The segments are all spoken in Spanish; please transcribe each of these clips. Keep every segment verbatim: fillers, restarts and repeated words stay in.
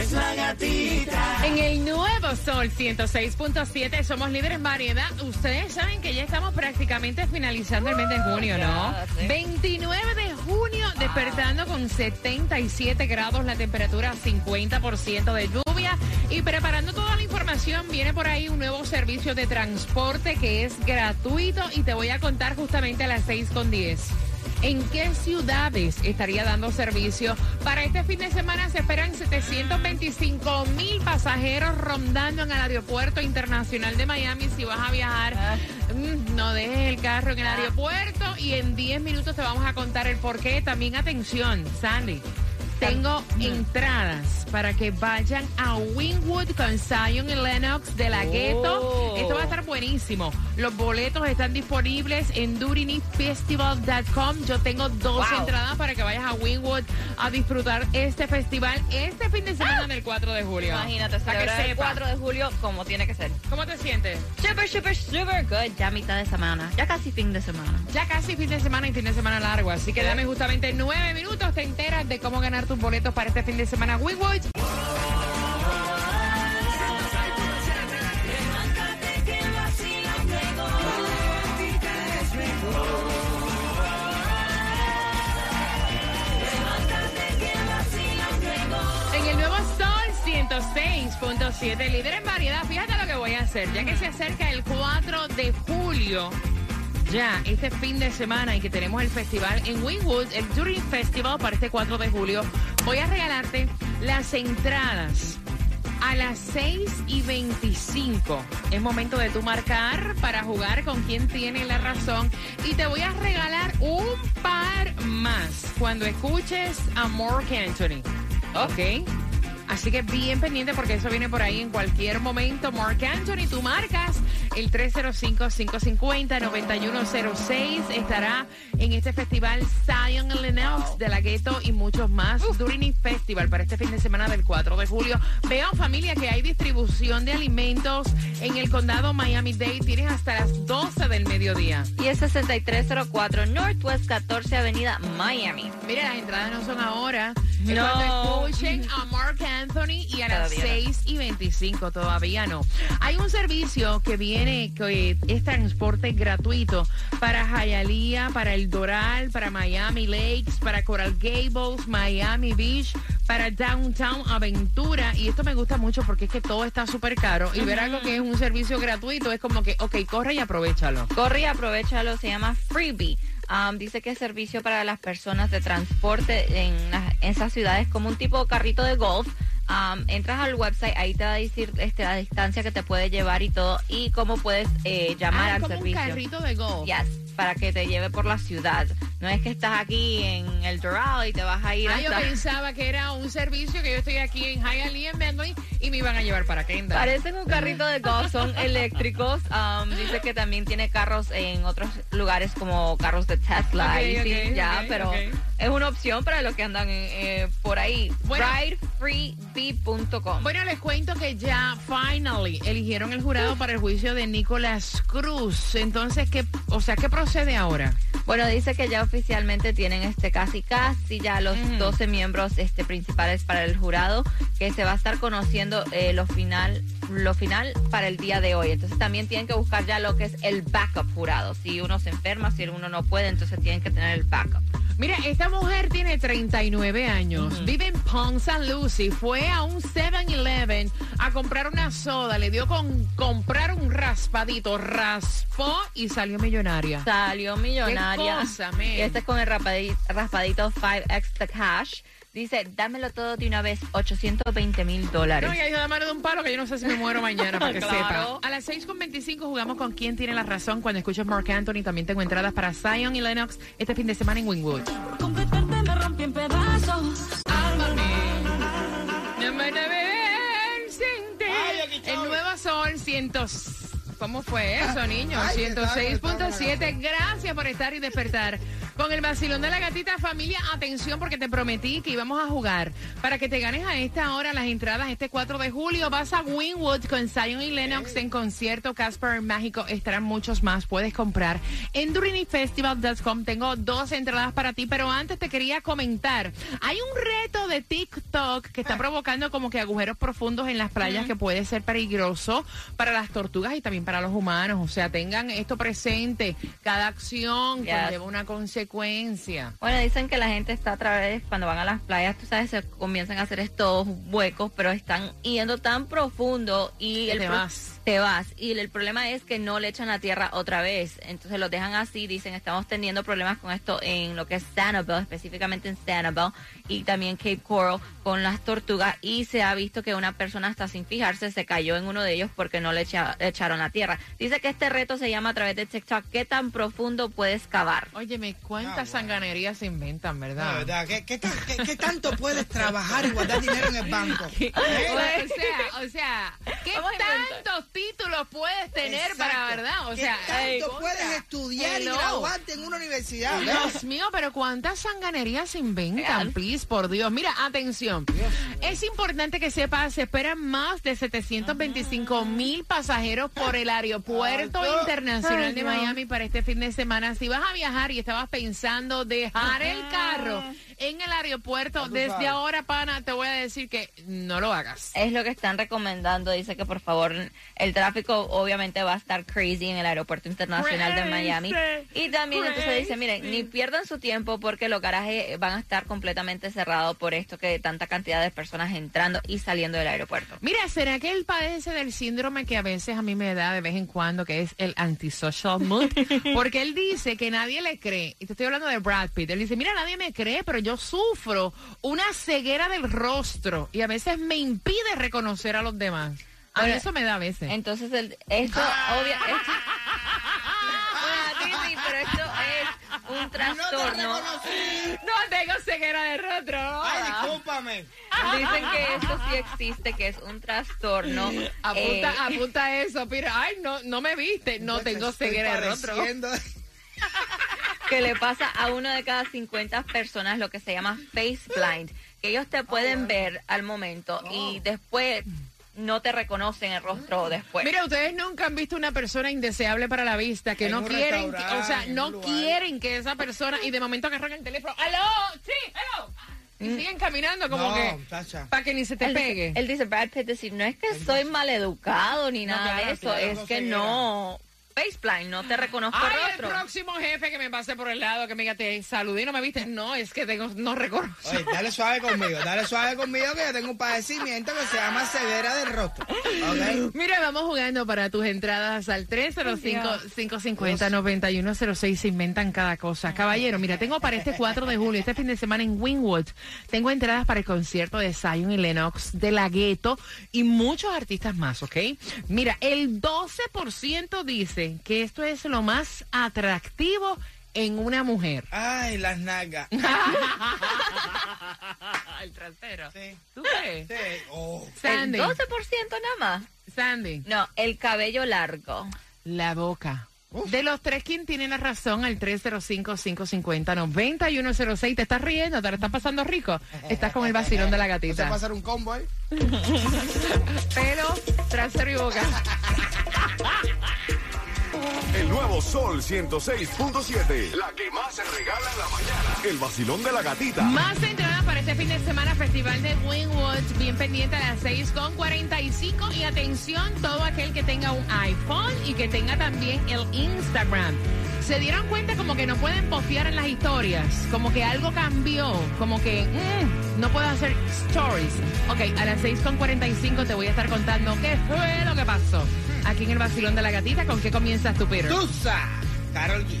Es la gatita. En el Nuevo Zol ciento seis punto siete somos líderes en variedad. Ustedes saben que ya estamos prácticamente finalizando uh, el mes de junio, ¿no? Sí. veintinueve de junio, wow. Despertando con setenta y siete grados, la temperatura cincuenta por ciento de lluvia. Y preparando toda la información, viene por ahí un nuevo servicio de transporte que es gratuito y te voy a contar justamente a las seis con diez. ¿En qué ciudades estaría dando servicio? Para este fin de semana se esperan setecientos veinticinco mil pasajeros rondando en el aeropuerto internacional de Miami. Si vas a viajar, no dejes el carro en el aeropuerto y en diez minutos te vamos a contar el porqué. También atención, Sandy. Tengo entradas para que vayan a Wynwood con Zion y Lennox de La Ghetto. Oh. Esto va a estar buenísimo. Los boletos están disponibles en durinifestival punto com. Yo tengo dos wow. entradas para que vayas a Wynwood a disfrutar este festival este fin de semana ah. del cuatro de julio. Imagínate, para que sepa. El cuatro de julio como tiene que ser. ¿Cómo te sientes? Super, super, super good. Ya mitad de semana. Ya casi fin de semana. Ya casi fin de semana y fin de semana largo. Así que dame justamente nueve minutos, te enteras de cómo ganar tus boletos para este fin de semana. Wynwood. En el Nuevo Zol ciento seis punto siete, líder en variedad. Fíjate lo que voy a hacer, ya que se acerca el cuatro de julio. Ya, este fin de semana y que tenemos el festival en Wynwood, el During Festival para este cuatro de julio, voy a regalarte las entradas a las seis y veinticinco. Es momento de tú marcar para jugar con quien tiene la razón y te voy a regalar un par más cuando escuches a Marc Anthony. Ok. Así que bien pendiente porque eso viene por ahí en cualquier momento. Marc Anthony, tú marcas el tres cero cinco, cinco cinco cero, nueve uno cero seis. Estará en este festival Zion and Lennox de La Ghetto y muchos más. Uh. During Festival para este fin de semana del cuatro de julio. Veo, familia, que hay distribución de alimentos en el condado Miami-Dade. Tienes hasta las doce del mediodía. Y es sesenta y tres cero cuatro Northwest catorce Avenida Miami. Mira, las entradas no son ahora. No. Cuando escuchen a Marc Anthony y a las seis y veinticinco, todavía no. Hay un servicio que viene, que es transporte gratuito para Hialeah, para El Doral, para Miami Lakes, para Coral Gables, Miami Beach, para Downtown Aventura. Y esto me gusta mucho porque es que todo está súper caro. Y uh-huh. ver algo que es un servicio gratuito es como que, ok, corre y aprovechalo. Corre y aprovechalo, se llama Freebie. Um, dice que es servicio para las personas de transporte en, las, en esas ciudades como un tipo de carrito de golf. Um, entras al website, ahí te va a decir este, la distancia que te puede llevar y todo y cómo puedes eh, llamar ah, al como servicio. Un carrito de golf. Yes, para que te lleve por la ciudad. No es que estás aquí en El Doral y te vas a ir ah, hasta... Ah, yo pensaba que era un servicio que yo estoy aquí en Hialeah, en Bentley, y me iban a llevar para Kendall. Parecen un carrito de golf, son eléctricos. Um, dice que también tiene carros en otros lugares como carros de Tesla. Okay, okay, sí, okay, ya, okay, pero okay. es una opción para los que andan eh, por ahí. Bueno, Ridefreebee punto com. Bueno, les cuento que ya, finally, eligieron el jurado para el juicio de Nikolas Cruz. Entonces, ¿qué, o sea, ¿qué procede ahora? Bueno, dice que ya oficialmente tienen este casi casi ya los uh-huh. doce miembros este, principales para el jurado, que se va a estar conociendo eh, lo final lo final para el día de hoy. Entonces también tienen que buscar ya lo que es el backup jurado. Si uno se enferma, si uno no puede, entonces tienen que tener el backup. Mira, esta mujer tiene treinta y nueve años, uh-huh. vive en Port Saint Lucie, fue a un seven eleven a comprar una soda, le dio con comprar un raspadito, raspó y salió millonaria. Salió millonaria. ¿Qué cosa, man? Y este es con el raspadito, raspadito five equis the cash. Dice, dámelo todo de una vez, ochocientos veinte mil dólares. No, ya dijo, dámelo de un palo que yo no sé si me muero mañana, para que claro. sepa. A las seis con veinticinco jugamos con quién tiene la razón. Cuando escuchas Marc Anthony, también tengo entradas para Zion y Lennox este fin de semana en Wynwood. Con petarte me rompí en pedazos. Álmame. No me deben sentir. El nuevo Sol cientos. ¿Cómo fue eso, niño? ciento seis punto siete. Gracias por estar y despertar con el vacilón de la gatita. Familia, atención, porque te prometí que íbamos a jugar. Para que te ganes a esta hora las entradas, este cuatro de julio vas a Wynwood con Zion y Lennox en concierto. Casper Mágico, estarán muchos más. Puedes comprar en durinifestival punto com. Tengo dos entradas para ti, pero antes te quería comentar. Hay un reto de TikTok que está provocando como que agujeros profundos en las playas, uh-huh, que puede ser peligroso para las tortugas y también para los humanos. O sea, tengan esto presente. Cada acción, yes, conlleva una consecuencia. Bueno, dicen que la gente está a través, cuando van a las playas, tú sabes, se comienzan a hacer estos huecos, pero están yendo tan profundo y el te, pro vas. te vas. Y el problema es que no le echan la tierra otra vez, entonces los dejan así. Dicen, estamos teniendo problemas con esto en lo que es Sanibel, específicamente en Sanibel y también Cape Coral con las tortugas, y se ha visto que una persona hasta sin fijarse se cayó en uno de ellos porque no le, echa, le echaron la tierra. Dice que este reto se llama a través de TikTok, ¿qué tan profundo puedes cavar? Óyeme, ¿cuántas ah, sanganerías se inventan, verdad? La verdad, ¿qué, qué, qué, qué tanto puedes trabajar y guardar dinero en el banco? ¿Eh? O sea, o sea, ¿qué tantos títulos puedes tener? Exacto, para verdad? O ¿Qué sea, tanto hey, puedes estudiar hello. y graduarte en una universidad? ¿Verdad? Dios mío, pero ¿cuántas sanganerías se inventan? Please, por Dios. Mira, atención. Dios, es importante que sepas, se esperan más de setecientos veinticinco mil pasajeros por el aeropuerto oh, internacional oh, de Miami para este fin de semana. Si vas a viajar y estabas pensando Pensando dejar el carro en el aeropuerto, no, desde sabes. ahora, pana, te voy a decir que no lo hagas. Es lo que están recomendando. Dice que, por favor, el tráfico obviamente va a estar crazy en el aeropuerto internacional crazy, de Miami. Y también crazy. entonces dice, miren, ni pierdan su tiempo porque los garajes van a estar completamente cerrados por esto, que tanta cantidad de personas entrando y saliendo del aeropuerto. Mira, ¿será que él padece del síndrome que a veces a mí me da de vez en cuando, que es el antisocial mood? Porque él dice que nadie le cree. Y te estoy hablando de Brad Pitt. Él dice, mira, nadie me cree, pero yo sufro una ceguera del rostro y a veces me impide reconocer a los demás. A bueno, eso me da a veces. Entonces, el, esto, ah. obvio... Esto, bueno, Disney, pero esto es un trastorno. No, no tengo ceguera de rostro. Ay, discúlpame. Dicen que esto sí existe, que es un trastorno. Apunta, eh, apunta eso, Pira. Ay, no, no me viste. No tengo ceguera de rostro. Que le pasa a una de cada cincuenta personas, lo que se llama face blind, que ellos te pueden oh, ver al momento oh. y después no te reconocen el rostro después. Mira, ustedes nunca han visto una persona indeseable para la vista, que en no quieren, que, o sea, no lugar. quieren que esa persona, y de momento agarran el teléfono, ¡aló! ¡Sí! ¡Aló! Y siguen caminando como no, que para que ni se te él pegue. Dice, él dice, Brad Pitt, decir, no es que él soy dice, maleducado ni no, nada claro, de eso, es que seguirá. no... Faceplan, no te reconozco Ay, el rostro. El próximo jefe que me pase por el lado, que me diga, te saludé y no me viste. No, es que tengo, no reconozco. Oye, dale suave conmigo, dale suave conmigo, que yo tengo un padecimiento que se llama ceguera del rostro. Okay. Mira, vamos jugando para tus entradas al tres cero cinco, cinco cinco cero, nueve uno cero seis. Se inventan cada cosa. Caballero, mira, tengo para este cuatro de julio, este fin de semana en Wynwood, tengo entradas para el concierto de Zion y Lennox, De La Ghetto y muchos artistas más, ¿ok? Mira, el doce por ciento dice que esto es lo más atractivo en una mujer. Ay, las nalgas. El trasero. Sí. ¿Tú crees? Sí. Oh. Sandy. El doce por ciento nada más. Sandy. No, el cabello largo. La boca. Uf. De los tres, ¿quién tiene la razón? Al tres cero cinco, cinco cinco cero, nueve uno cero seis. ¿Te estás riendo? ¿Te estás pasando rico? Estás con el vacilón de la gatita. ¿Te vas a pasar un combo ahí? ¿Eh? Pelo, trasero y boca. El nuevo Sol ciento seis punto siete. La que más se regala en la mañana. El vacilón de la gatita. Más entradas para este fin de semana, Festival de Wynwood. Bien pendiente a las seis cuarenta y cinco. Y atención, todo aquel que tenga un iPhone y que tenga también el Instagram. Se dieron cuenta como que no pueden postear en las historias. Como que algo cambió. Como que mmm, no puedo hacer stories. Ok, a las seis cuarenta y cinco te voy a estar contando qué fue lo que pasó. Aquí en el vacilón de la gatita, ¿con qué comienzas tú, Peter? ¡Tusa! Carol G.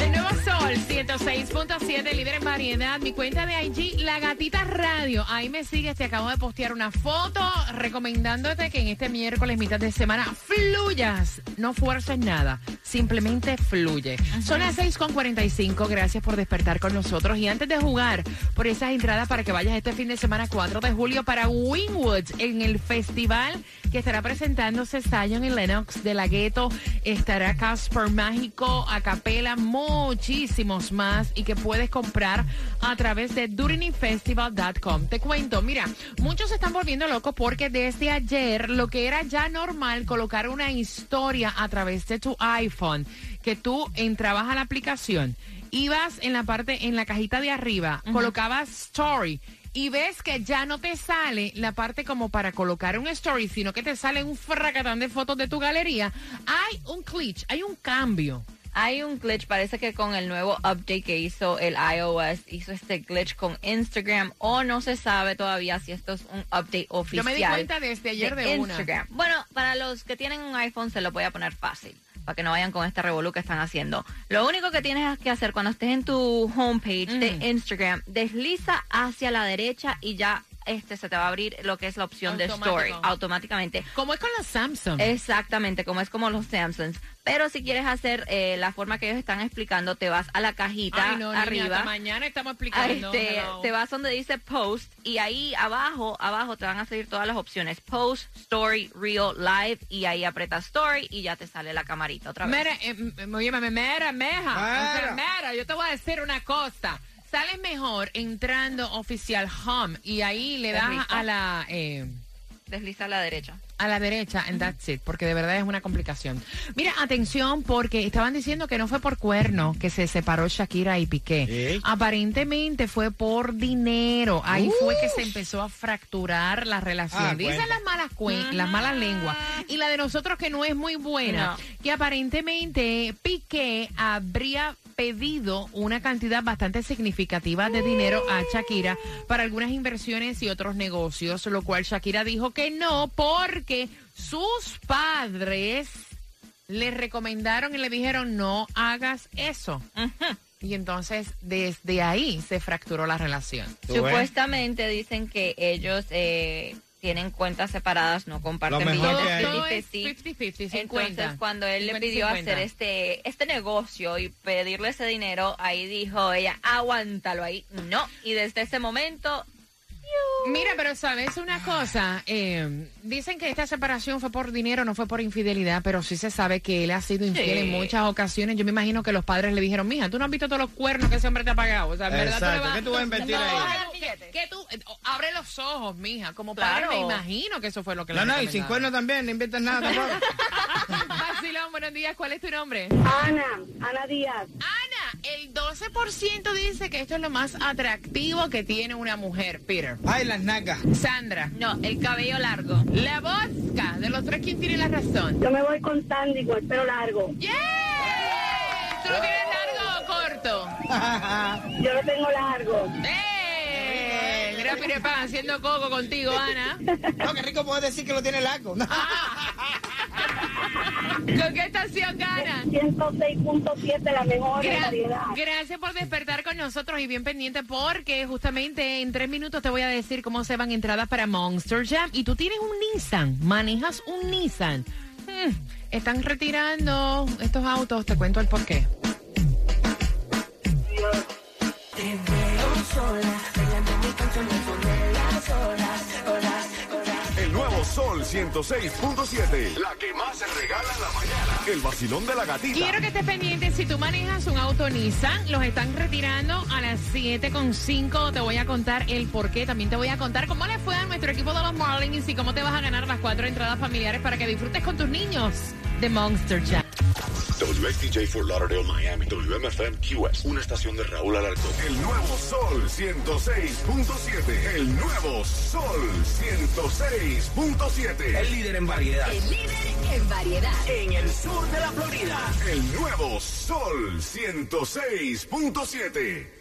El Nuevo Sol ciento seis punto siete, líder en variedad. Mi cuenta de I G, La Gatita Radio. Ahí me sigues, te acabo de postear una foto recomendándote que en este miércoles, mitad de semana, fluyas. No fuerces nada. simplemente fluye. Ajá. Son las seis con cuarenta y cinco, gracias por despertar con nosotros. Y antes de jugar por esas entradas para que vayas este fin de semana cuatro de julio para Wynwood, en el festival que estará presentándose Zion y Lennox, De La Ghetto, estará Casper Mágico, Acapela, muchísimos más, y que puedes comprar a través de durinifestival punto com. Te cuento, mira, muchos se están volviendo locos porque desde ayer lo que era ya normal colocar una historia a través de tu iPhone, que tú entrabas a la aplicación, ibas en la parte, en la cajita de arriba, uh-huh, colocabas story, y ves que ya no te sale la parte como para colocar un story, sino que te sale un fracatán de fotos de tu galería. Hay un glitch, hay un cambio. Hay un glitch, parece que con el nuevo update que hizo el iOS, hizo este glitch con Instagram, o no se sabe todavía si esto es un update oficial. Yo me di cuenta desde ayer de, de Instagram. Una. Bueno, para los que tienen un iPhone se lo voy a poner fácil, para que no vayan con este revolú que están haciendo. Lo único que tienes que hacer cuando estés en tu homepage mm. de Instagram, desliza hacia la derecha y ya este se te va a abrir lo que es la opción de Story automáticamente. Como es con los Samsung. Exactamente, como es como los Samsung. Pero si quieres hacer eh, la forma que ellos están explicando, te vas a la cajita Ay, no, arriba. Niña, hasta mañana estamos explicando. Este, te vas donde dice Post y ahí abajo, abajo te van a salir todas las opciones. Post, Story, Reel, Live, y ahí apretas Story y ya te sale la camarita otra vez. Mira, eh, oye, mira, meja. Mira, yo te voy a decir una cosa. Sales mejor entrando oficial home y ahí le das Desliza. a la... Eh, Desliza a la derecha. A la derecha, and that's it, porque de verdad es una complicación. Mira, atención, porque estaban diciendo que no fue por cuerno que se separó Shakira y Piqué. ¿Eh? Aparentemente fue por dinero. Ahí Uf. fue que se empezó a fracturar la relación. Ah, Dicen bueno. las malas cuen- las malas lenguas. Y la de nosotros que no es muy buena. No. Que aparentemente Piqué habría pedido una cantidad bastante significativa de dinero a Shakira para algunas inversiones y otros negocios, lo cual Shakira dijo que no, porque que sus padres le recomendaron y le dijeron no hagas eso. Uh-huh. Y entonces desde ahí se fracturó la relación. Supuestamente dicen que ellos eh, tienen cuentas separadas, no comparten billetes. No, no es cincuenta cincuenta. Entonces cuando él cincuenta, le pidió cincuenta. hacer este este negocio y pedirle ese dinero, ahí dijo ella, aguántalo ahí. No. Y desde ese momento... Mira, pero sabes una cosa, eh, dicen que esta separación fue por dinero, no fue por infidelidad, pero sí se sabe que él ha sido infiel sí. en muchas ocasiones. Yo me imagino que los padres le dijeron, mija, tú no has visto todos los cuernos que ese hombre te ha pagado. O sea, ¿verdad? Exacto. ¿Tú le vas? ¿Qué tú vas a invertir no, ahí? Que, que tú, abre los ojos, mija, como claro. padre me imagino que eso fue lo que no, le No, no, y sin cuernos también, no inviertas nada tampoco. Vacilón, buenos días, ¿cuál es tu nombre? Ana, Ana Díaz. Ana, el doce por ciento dice que esto es lo más atractivo que tiene una mujer, Peter. Ay, las nacas. Sandra. No, el cabello largo. La Bosca. De los tres, ¿quién tiene la razón? Yo me voy con Sandy, con el pelo largo. ¡Yeah! ¿Tú lo tienes largo o corto? Yo lo tengo largo. ¡Eh! Mira, Pirepa, haciendo coco contigo, Ana. No, qué rico poder decir que lo tiene largo. Ah. ¿Con qué estación gana? ciento seis punto siete, la mejor Gra- variedad. Gracias por despertar con nosotros y bien pendiente, porque justamente en tres minutos te voy a decir cómo se van entradas para Monster Jam. Y tú tienes un Nissan, manejas un Nissan. Hmm, están retirando estos autos, te cuento el porqué. Te veo sola, bailando mi canción sobre las olas, olas, olas. El nuevo Sol ciento seis punto siete. La que más se regala en la mañana. El vacilón de la gatita. Quiero que estés pendiente. Si tú manejas un auto Nissan, los están retirando a las siete con cinco. Te voy a contar el porqué. También te voy a contar cómo le fue a nuestro equipo de los Marlins y cómo te vas a ganar las cuatro entradas familiares para que disfrutes con tus niños de Monster Jam. W F D J Fort Lauderdale, Miami. W M F M Q S. Una estación de Raúl Alarcón. El nuevo Sol ciento seis punto siete. El nuevo Sol ciento seis punto siete. El líder en variedad. El líder en variedad. En el sur de la Florida. El nuevo Sol ciento seis punto siete.